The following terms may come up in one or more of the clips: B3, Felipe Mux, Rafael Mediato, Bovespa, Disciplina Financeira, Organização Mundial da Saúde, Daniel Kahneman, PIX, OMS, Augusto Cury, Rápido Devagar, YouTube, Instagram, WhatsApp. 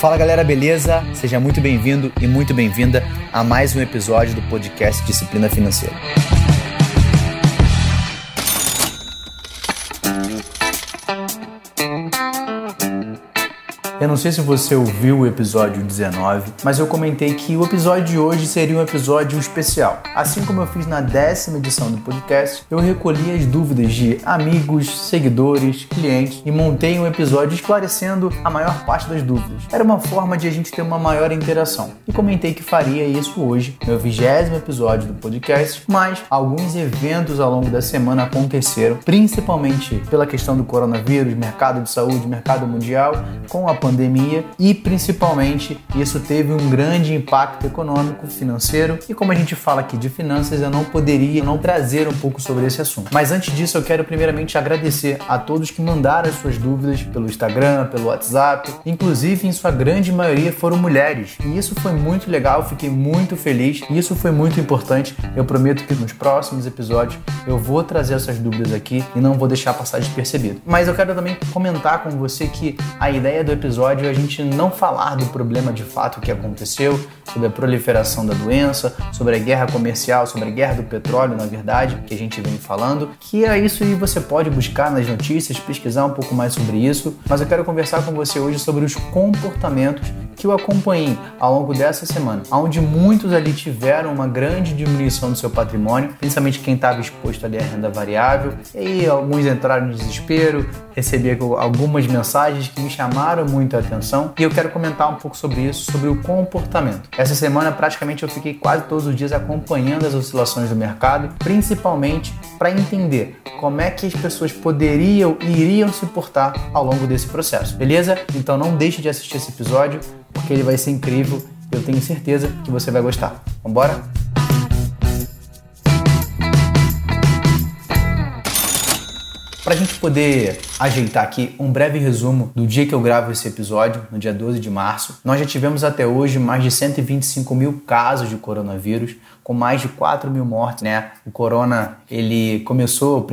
Fala galera, beleza? Seja muito bem-vindo e muito bem-vinda a mais um episódio do podcast Disciplina Financeira. Eu não sei se você ouviu o episódio 19, mas eu comentei que o episódio de hoje seria um episódio especial. Assim como eu fiz na 10ª edição do podcast, eu recolhi as dúvidas de amigos, seguidores, clientes e montei um episódio esclarecendo a maior parte das dúvidas. Era uma forma de a gente ter uma maior interação. E comentei que faria isso hoje, meu 20º episódio do podcast, mas alguns eventos ao longo da semana aconteceram, principalmente pela questão do coronavírus, mercado de saúde, mercado mundial, com a pandemia, e principalmente isso teve um grande impacto econômico, financeiro, e como a gente fala aqui de finanças, eu não poderia não trazer um pouco sobre esse assunto. Mas antes disso, eu quero primeiramente agradecer a todos que mandaram as suas dúvidas pelo Instagram, pelo WhatsApp, inclusive em sua grande maioria foram mulheres, e isso foi muito legal, fiquei muito feliz, e isso foi muito importante. Eu prometo que nos próximos episódios eu vou trazer essas dúvidas aqui e não vou deixar passar despercebido. Mas eu quero também comentar com você que a ideia do episódio a gente não falar do problema de fato que aconteceu, sobre a proliferação da doença, sobre a guerra comercial, sobre a guerra do petróleo, na verdade, que a gente vem falando, que é isso, e você pode buscar nas notícias, pesquisar um pouco mais sobre isso, mas eu quero conversar com você hoje sobre os comportamentos que eu acompanhei ao longo dessa semana, onde muitos ali tiveram uma grande diminuição do seu patrimônio, principalmente quem estava exposto ali à renda variável, e aí alguns entraram no desespero, recebi algumas mensagens que me chamaram muito atenção, e eu quero comentar um pouco sobre isso, sobre o comportamento. Essa semana praticamente eu fiquei quase todos os dias acompanhando as oscilações do mercado, principalmente para entender como é que as pessoas poderiam e iriam se portar ao longo desse processo, beleza? Então não deixe de assistir esse episódio, porque ele vai ser incrível, eu tenho certeza que você vai gostar. Vambora? Para a gente poder ajeitar aqui um breve resumo do dia que eu gravo esse episódio, no dia 12 de março, nós já tivemos até hoje mais de 125 mil casos de coronavírus, com mais de 4 mil mortes, né? O corona, ele começou,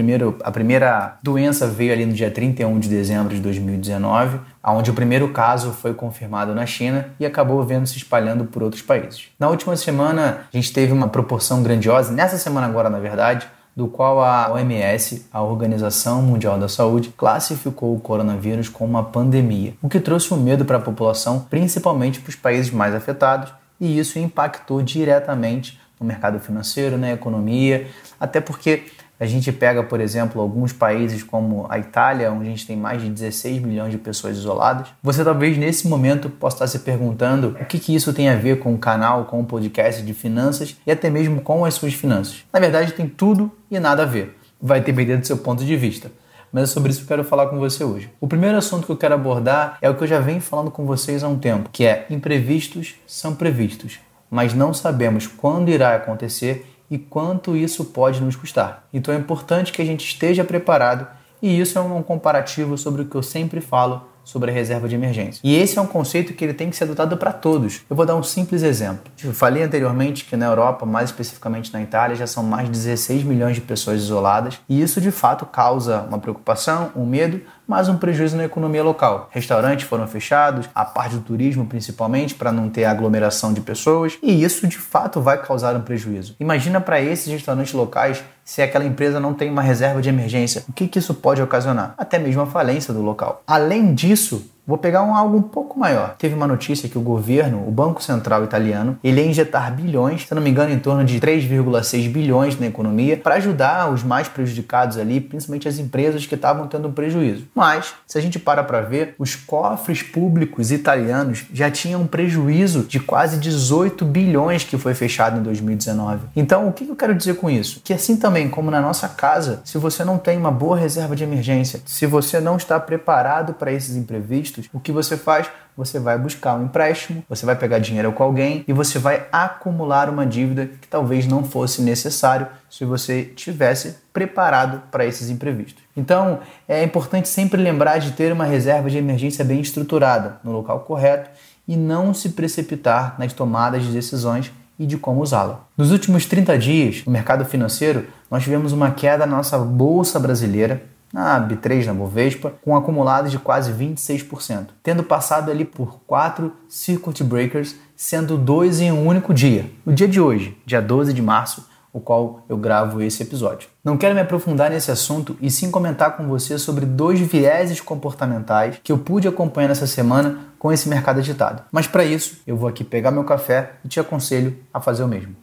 a primeira doença veio ali no dia 31 de dezembro de 2019, onde o primeiro caso foi confirmado na China e acabou vendo se espalhando por outros países. Na última semana, a gente teve uma proporção grandiosa, nessa semana agora, na verdade, do qual a OMS, a Organização Mundial da Saúde, classificou o coronavírus como uma pandemia, o que trouxe um medo para a população, principalmente para os países mais afetados, e isso impactou diretamente no mercado financeiro, na economia, até porque a gente pega, por exemplo, alguns países como a Itália, onde a gente tem mais de 16 milhões de pessoas isoladas. Você talvez nesse momento possa estar se perguntando o que isso tem a ver com o canal, com o podcast de finanças e até mesmo com as suas finanças. Na verdade, tem tudo e nada a ver. Vai depender do seu ponto de vista. Mas é sobre isso que eu quero falar com você hoje. O primeiro assunto que eu quero abordar é o que eu já venho falando com vocês há um tempo, que é imprevistos são previstos, mas não sabemos quando irá acontecer e quanto isso pode nos custar. Então é importante que a gente esteja preparado, e isso é um comparativo sobre o que eu sempre falo sobre a reserva de emergência. E esse é um conceito que ele tem que ser adotado para todos. Eu vou dar um simples exemplo. Eu falei anteriormente que na Europa, mais especificamente na Itália, já são mais de 16 milhões de pessoas isoladas, e isso de fato causa uma preocupação, um medo, mas um prejuízo na economia local. Restaurantes foram fechados, a parte do turismo principalmente, para não ter aglomeração de pessoas, e isso de fato vai causar um prejuízo. Imagina para esses restaurantes locais se aquela empresa não tem uma reserva de emergência. O que isso pode ocasionar? Até mesmo a falência do local. Além disso, vou pegar algo um pouco maior. Teve uma notícia que o governo, o Banco Central italiano, ele ia injetar bilhões, se não me engano em torno de 3,6 bilhões na economia, para ajudar os mais prejudicados ali, principalmente as empresas que estavam tendo prejuízo. Mas, se a gente para ver, os cofres públicos italianos já tinham um prejuízo de quase 18 bilhões que foi fechado em 2019. Então, o que eu quero dizer com isso? Que assim também como na nossa casa, se você não tem uma boa reserva de emergência, se você não está preparado para esses imprevistos, o que você faz? Você vai buscar um empréstimo, você vai pegar dinheiro com alguém e você vai acumular uma dívida que talvez não fosse necessário se você tivesse preparado para esses imprevistos. Então, é importante sempre lembrar de ter uma reserva de emergência bem estruturada, no local correto, e não se precipitar nas tomadas de decisões e de como usá-la. Nos últimos 30 dias, no mercado financeiro, nós tivemos uma queda na nossa bolsa brasileira, na B3, na Bovespa, com acumulados de quase 26%, tendo passado ali por 4 circuit breakers, sendo 2 em um único dia, o dia de hoje, dia 12 de março, o qual eu gravo esse episódio. Não quero me aprofundar nesse assunto e sim comentar com você sobre 2 vieses comportamentais que eu pude acompanhar nessa semana com esse mercado agitado. Mas para isso, eu vou aqui pegar meu café e te aconselho a fazer o mesmo.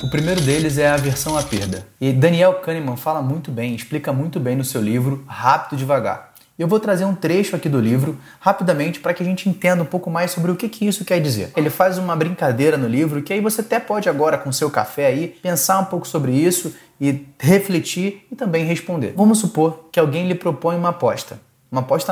O primeiro deles é a aversão à perda. E Daniel Kahneman fala muito bem, explica muito bem no seu livro Rápido Devagar. Eu vou trazer um trecho aqui do livro rapidamente para que a gente entenda um pouco mais sobre o que isso quer dizer. Ele faz uma brincadeira no livro que aí você até pode agora com seu café aí pensar um pouco sobre isso e refletir e também responder. Vamos supor que alguém lhe propõe uma aposta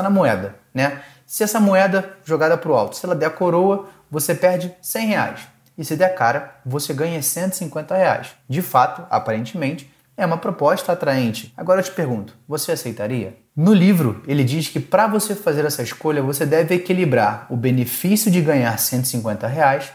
na moeda, né? Se essa moeda jogada para o alto, se ela der coroa, você perde R$100. E se der cara, você ganha R$150. De fato, aparentemente, é uma proposta atraente. Agora eu te pergunto, você aceitaria? No livro, ele diz que para você fazer essa escolha, você deve equilibrar o benefício de ganhar R$150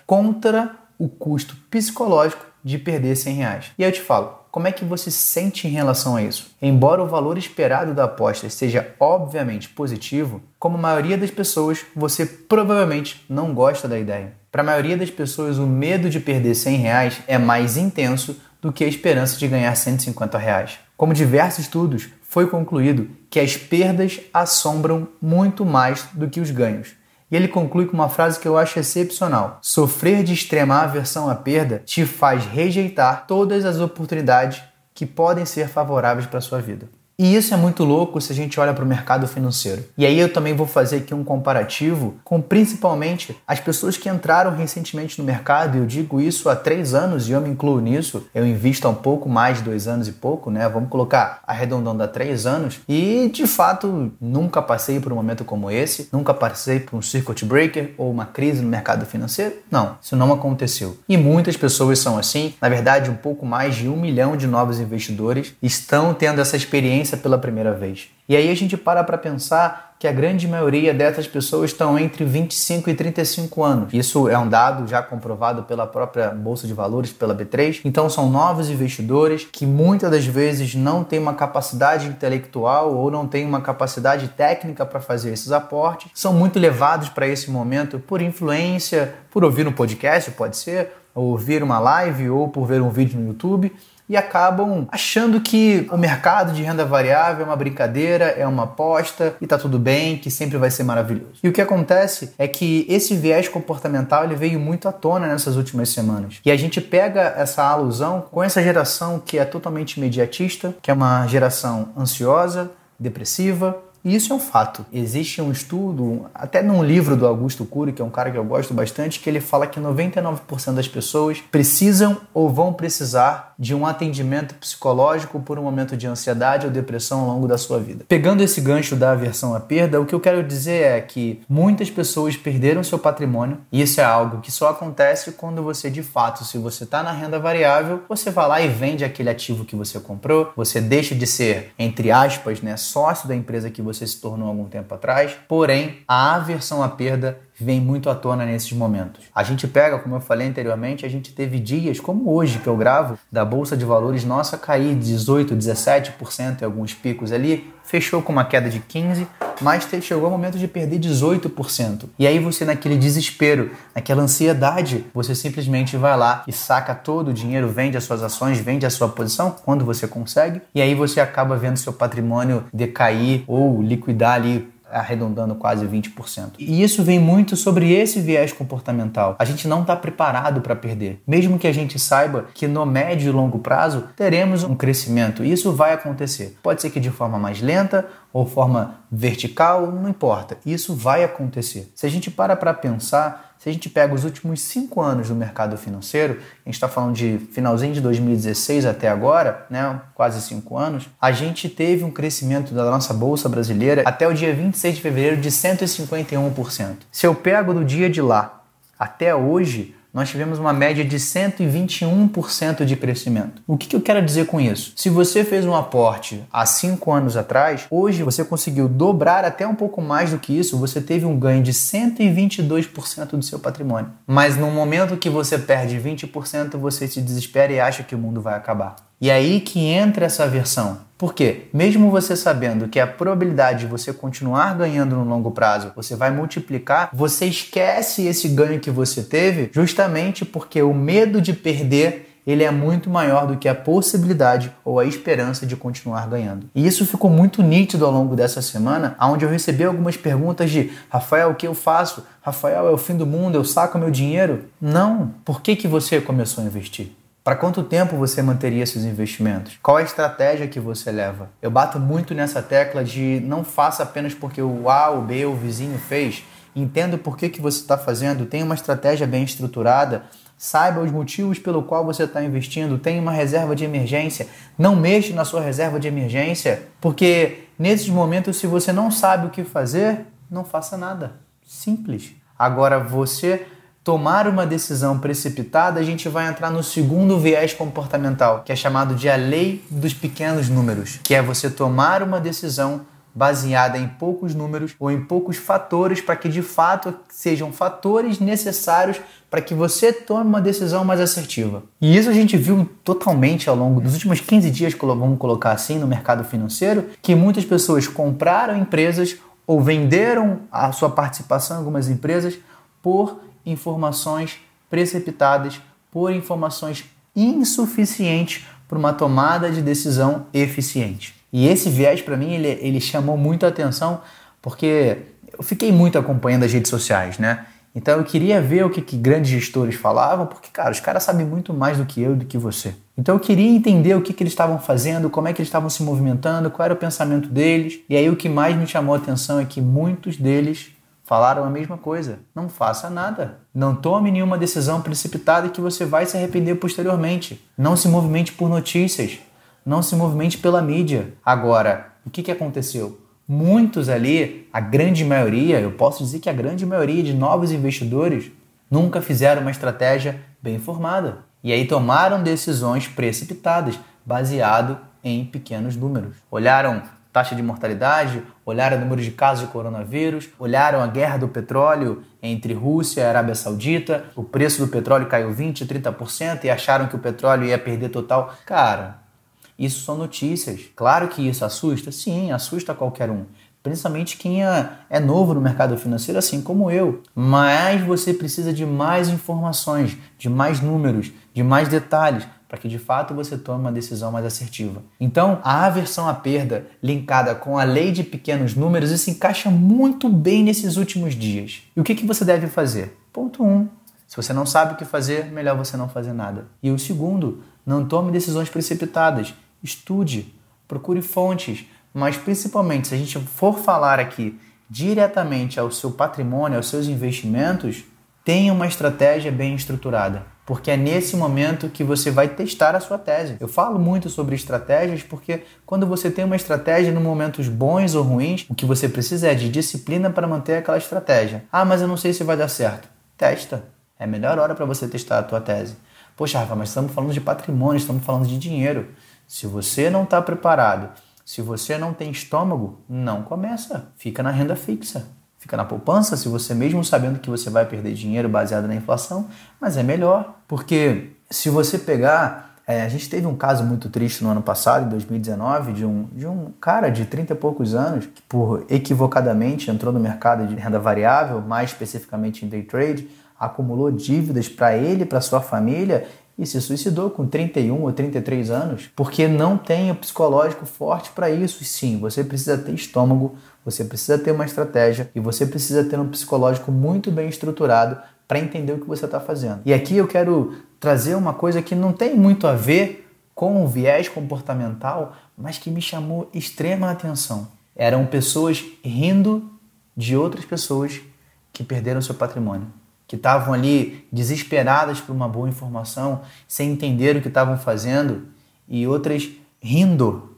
contra o custo psicológico de perder R$100. E aí eu te falo, como é que você se sente em relação a isso? Embora o valor esperado da aposta seja obviamente positivo, como a maioria das pessoas, você provavelmente não gosta da ideia. Para a maioria das pessoas, o medo de perder R$100 é mais intenso do que a esperança de ganhar R$150. Como diversos estudos, foi concluído que as perdas assombram muito mais do que os ganhos. E ele conclui com uma frase que eu acho excepcional. Sofrer de extrema aversão à perda te faz rejeitar todas as oportunidades que podem ser favoráveis para a sua vida. E isso é muito louco se a gente olha para o mercado financeiro. E aí eu também vou fazer aqui um comparativo com principalmente as pessoas que entraram recentemente no mercado, e eu digo isso há 3 anos e eu me incluo nisso, eu invisto há um pouco mais de 2 anos e pouco, né? Vamos colocar arredondando a 3 anos e de fato nunca passei por um momento como esse, nunca passei por um circuit breaker ou uma crise no mercado financeiro, não, isso não aconteceu. E muitas pessoas são assim, na verdade um pouco mais de 1 milhão de novos investidores estão tendo essa experiência pela primeira vez. E aí a gente para pensar que a grande maioria dessas pessoas estão entre 25 e 35 anos. Isso é um dado já comprovado pela própria Bolsa de Valores, pela B3. Então são novos investidores que muitas das vezes não têm uma capacidade intelectual ou não têm uma capacidade técnica para fazer esses aportes. São muito levados para esse momento por influência, por ouvir um podcast, pode ser, ou ouvir uma live ou por ver um vídeo no YouTube. E acabam achando que o mercado de renda variável é uma brincadeira, é uma aposta e tá tudo bem, que sempre vai ser maravilhoso. E o que acontece é que esse viés comportamental ele veio muito à tona nessas últimas semanas. E a gente pega essa alusão com essa geração que é totalmente imediatista, que é uma geração ansiosa, depressiva. E isso é um fato. Existe um estudo, até num livro do Augusto Cury, que é um cara que eu gosto bastante, que ele fala que 99% das pessoas precisam ou vão precisar de um atendimento psicológico por um momento de ansiedade ou depressão ao longo da sua vida. Pegando esse gancho da aversão à perda, o que eu quero dizer é que muitas pessoas perderam seu patrimônio, e isso é algo que só acontece quando você, de fato, se você está na renda variável, você vai lá e vende aquele ativo que você comprou, você deixa de ser, entre aspas, né, sócio da empresa que você se tornou algum tempo atrás, porém a aversão à perda vem muito à tona nesses momentos. A gente pega, como eu falei anteriormente, a gente teve dias, como hoje que eu gravo, da Bolsa de Valores nossa cair 18%, 17% em alguns picos ali, fechou com uma queda de 15%, mas chegou o momento de perder 18%. E aí você naquele desespero, naquela ansiedade, você simplesmente vai lá e saca todo o dinheiro, vende as suas ações, vende a sua posição, quando você consegue, e aí você acaba vendo seu patrimônio decair ou liquidar ali arredondando quase 20%. E isso vem muito sobre esse viés comportamental. A gente não está preparado para perder. Mesmo que a gente saiba que no médio e longo prazo teremos um crescimento. Isso vai acontecer. Pode ser que de forma mais lenta ou forma vertical, não importa. Isso vai acontecer. Se a gente para pensar, se a gente pega os últimos 5 anos do mercado financeiro, a gente está falando de finalzinho de 2016 até agora, né, quase 5 anos, a gente teve um crescimento da nossa Bolsa Brasileira até o dia 26 de fevereiro de 151%. Se eu pego do dia de lá até hoje, nós tivemos uma média de 121% de crescimento. O que eu quero dizer com isso? Se você fez um aporte há 5 anos atrás, hoje você conseguiu dobrar até um pouco mais do que isso, você teve um ganho de 122% do seu patrimônio. Mas no momento que você perde 20%, você se desespera e acha que o mundo vai acabar. E aí que entra essa aversão. Por quê? Mesmo você sabendo que a probabilidade de você continuar ganhando no longo prazo, você vai multiplicar, você esquece esse ganho que você teve justamente porque o medo de perder ele é muito maior do que a possibilidade ou a esperança de continuar ganhando. E isso ficou muito nítido ao longo dessa semana, onde eu recebi algumas perguntas de Rafael, o que eu faço? Rafael, é o fim do mundo, eu saco meu dinheiro? Não. Por que você começou a investir? Para quanto tempo você manteria esses investimentos? Qual a estratégia que você leva? Eu bato muito nessa tecla de não faça apenas porque o A, o B, o vizinho fez. Entenda por que você está fazendo, tenha uma estratégia bem estruturada, saiba os motivos pelo qual você está investindo, tenha uma reserva de emergência, não mexa na sua reserva de emergência, porque nesses momentos, se você não sabe o que fazer, não faça nada. Simples. Agora, você tomar uma decisão precipitada, a gente vai entrar no segundo viés comportamental, que é chamado de a lei dos pequenos números, que é você tomar uma decisão baseada em poucos números ou em poucos fatores para que de fato sejam fatores necessários para que você tome uma decisão mais assertiva. E isso a gente viu totalmente ao longo dos últimos 15 dias, vamos colocar assim, no mercado financeiro, que muitas pessoas compraram empresas ou venderam a sua participação em algumas empresas por informações precipitadas, por informações insuficientes para uma tomada de decisão eficiente. E esse viés, para mim, ele chamou muita atenção porque eu fiquei muito acompanhando as redes sociais, né? Então eu queria ver o que grandes gestores falavam, porque, cara, os caras sabem muito mais do que eu e do que você. Então eu queria entender o que eles estavam fazendo, como é que eles estavam se movimentando, qual era o pensamento deles. E aí o que mais me chamou a atenção é que muitos deles falaram a mesma coisa. Não faça nada. Não tome nenhuma decisão precipitada que você vai se arrepender posteriormente. Não se movimente por notícias. Não se movimente pela mídia. Agora, o que aconteceu? Muitos ali, a grande maioria, eu posso dizer que a grande maioria de novos investidores nunca fizeram uma estratégia bem formada. E aí tomaram decisões precipitadas, baseado em pequenos números. Olharam taxa de mortalidade, olharam o número de casos de coronavírus, olharam a guerra do petróleo entre Rússia e Arábia Saudita, o preço do petróleo caiu 20%, 30% e acharam que o petróleo ia perder total. Cara, isso são notícias. Claro que isso assusta? Sim, assusta qualquer um. Principalmente quem é novo no mercado financeiro, assim como eu. Mas você precisa de mais informações, de mais números, de mais detalhes, para que de fato você tome uma decisão mais assertiva. Então, a aversão à perda, linkada com a lei de pequenos números, isso encaixa muito bem nesses últimos dias. E o que você deve fazer? Ponto 1. Se você não sabe o que fazer, melhor você não fazer nada. E o segundo, não tome decisões precipitadas. Estude, procure fontes, mas principalmente se a gente for falar aqui diretamente ao seu patrimônio, aos seus investimentos, tenha uma estratégia bem estruturada. Porque é nesse momento que você vai testar a sua tese. Eu falo muito sobre estratégias porque quando você tem uma estratégia em momentos bons ou ruins, o que você precisa é de disciplina para manter aquela estratégia. Ah, mas eu não sei se vai dar certo. Testa. É a melhor hora para você testar a tua tese. Poxa, Rafa, mas estamos falando de patrimônio, estamos falando de dinheiro. Se você não está preparado, se você não tem estômago, não começa. Fica na renda fixa. Fica na poupança, se você mesmo sabendo que você vai perder dinheiro baseado na inflação, mas é melhor. Porque se você pegar, a gente teve um caso muito triste no ano passado, em 2019, de um cara de 30 e poucos anos que por equivocadamente entrou no mercado de renda variável, mais especificamente em day trade, acumulou dívidas para ele, para sua família e se suicidou com 31 ou 33 anos, porque não tem o psicológico forte para isso. Sim, você precisa ter estômago, você precisa ter uma estratégia e você precisa ter um psicológico muito bem estruturado para entender o que você está fazendo. E aqui eu quero trazer uma coisa que não tem muito a ver com o viés comportamental, mas que me chamou extrema atenção. Eram pessoas rindo de outras pessoas que perderam seu patrimônio, que estavam ali desesperadas por uma boa informação, sem entender o que estavam fazendo, e outras rindo.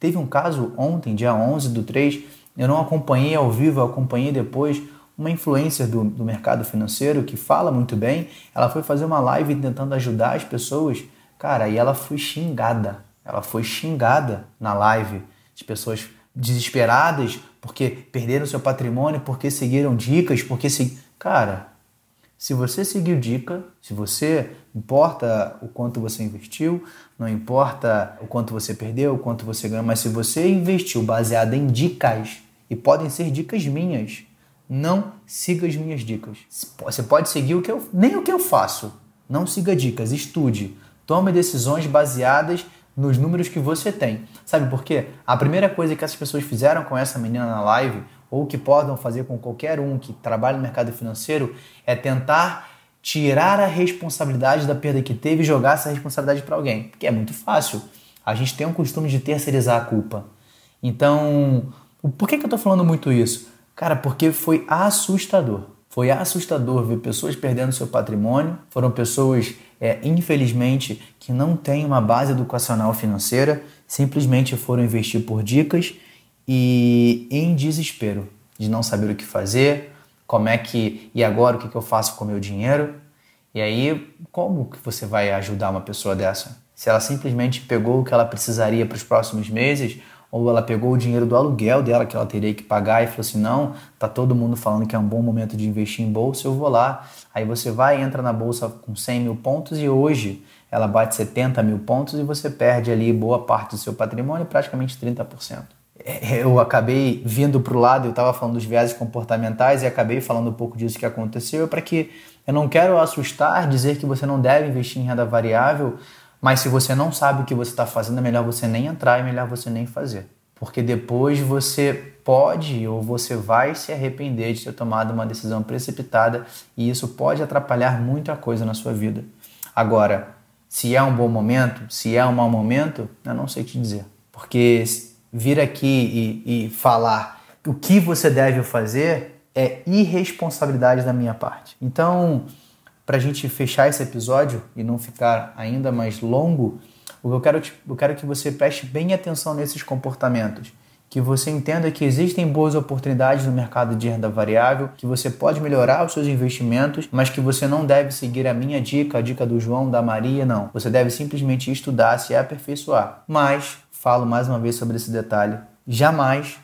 Teve um caso ontem, dia 11/3, eu não acompanhei ao vivo, eu acompanhei depois, uma influencer do mercado financeiro que fala muito bem, ela foi fazer uma live tentando ajudar as pessoas, cara, e ela foi xingada. Ela foi xingada na live de pessoas desesperadas porque perderam seu patrimônio, porque seguiram dicas, porque... Cara, se você seguiu dica, se você... importa o quanto você investiu, não importa o quanto você perdeu, o quanto você ganhou, mas se você investiu baseado em dicas, e podem ser dicas minhas, não siga as minhas dicas. Você pode seguir o que eu, nem o que eu faço. Não siga dicas, estude. Tome decisões baseadas nos números que você tem. Sabe por quê? A primeira coisa que essas pessoas fizeram com essa menina na live, ou que podem fazer com qualquer um que trabalha no mercado financeiro, é tentar tirar a responsabilidade da perda que teve e jogar essa responsabilidade para alguém, porque é muito fácil. A gente tem um costume de terceirizar a culpa. Então, por que eu estou falando muito isso? Cara, porque foi assustador. Foi assustador ver pessoas perdendo seu patrimônio, foram pessoas, infelizmente, que não têm uma base educacional financeira, simplesmente foram investir por dicas e em desespero de não saber o que fazer, como é que... E agora, o que eu faço com o meu dinheiro? E aí, como que você vai ajudar uma pessoa dessa? Se ela simplesmente pegou o que ela precisaria para os próximos meses, ou ela pegou o dinheiro do aluguel dela, que ela teria que pagar, e falou assim, não, tá todo mundo falando que é um bom momento de investir em bolsa, eu vou lá. Aí você vai, entra na bolsa com 100 mil pontos, e hoje ela bate 70 mil pontos, e você perde ali boa parte do seu patrimônio, praticamente 30%. Eu acabei vindo para o lado, eu estava falando dos viéses comportamentais e acabei falando um pouco disso que aconteceu, para que eu não quero assustar, dizer que você não deve investir em renda variável, mas se você não sabe o que você está fazendo, é melhor você nem entrar, é melhor você nem fazer. Porque depois você pode ou você vai se arrepender de ter tomado uma decisão precipitada e isso pode atrapalhar muita coisa na sua vida. Agora, se é um bom momento, se é um mau momento, eu não sei te dizer. Porque... vir aqui e falar o que você deve fazer é irresponsabilidade da minha parte. Então, para a gente fechar esse episódio e não ficar ainda mais longo, eu quero que você preste bem atenção nesses comportamentos, que você entenda que existem boas oportunidades no mercado de renda variável, que você pode melhorar os seus investimentos, mas que você não deve seguir a minha dica, a dica do João, da Maria, não. Você deve simplesmente estudar, se aperfeiçoar. Mas... falo mais uma vez sobre esse detalhe, jamais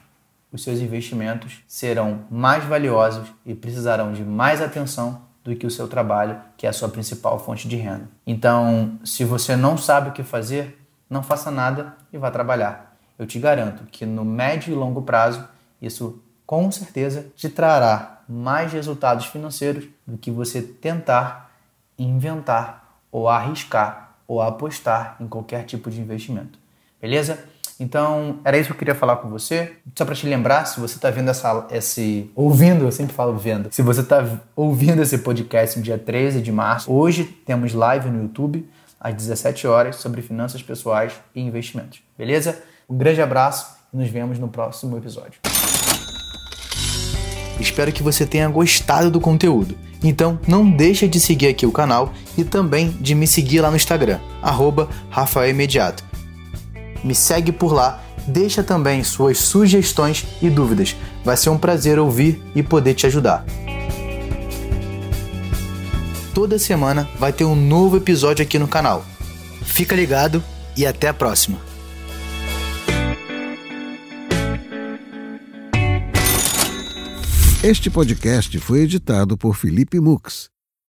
os seus investimentos serão mais valiosos e precisarão de mais atenção do que o seu trabalho, que é a sua principal fonte de renda. Então, se você não sabe o que fazer, não faça nada e vá trabalhar. Eu te garanto que no médio e longo prazo, isso com certeza te trará mais resultados financeiros do que você tentar inventar ou arriscar ou apostar em qualquer tipo de investimento. Beleza? Então, era isso que eu queria falar com você. Só para te lembrar, se você está vendo se você está ouvindo esse podcast no dia 13 de março, hoje temos live no YouTube às 17 horas sobre finanças pessoais e investimentos. Beleza? Um grande abraço e nos vemos no próximo episódio. Espero que você tenha gostado do conteúdo. Então, não deixa de seguir aqui o canal e também de me seguir lá no Instagram, @RafaelMediato. Me segue por lá, deixa também suas sugestões e dúvidas. Vai ser um prazer ouvir e poder te ajudar. Toda semana vai ter um novo episódio aqui no canal. Fica ligado e até a próxima! Este podcast foi editado por Felipe Mux.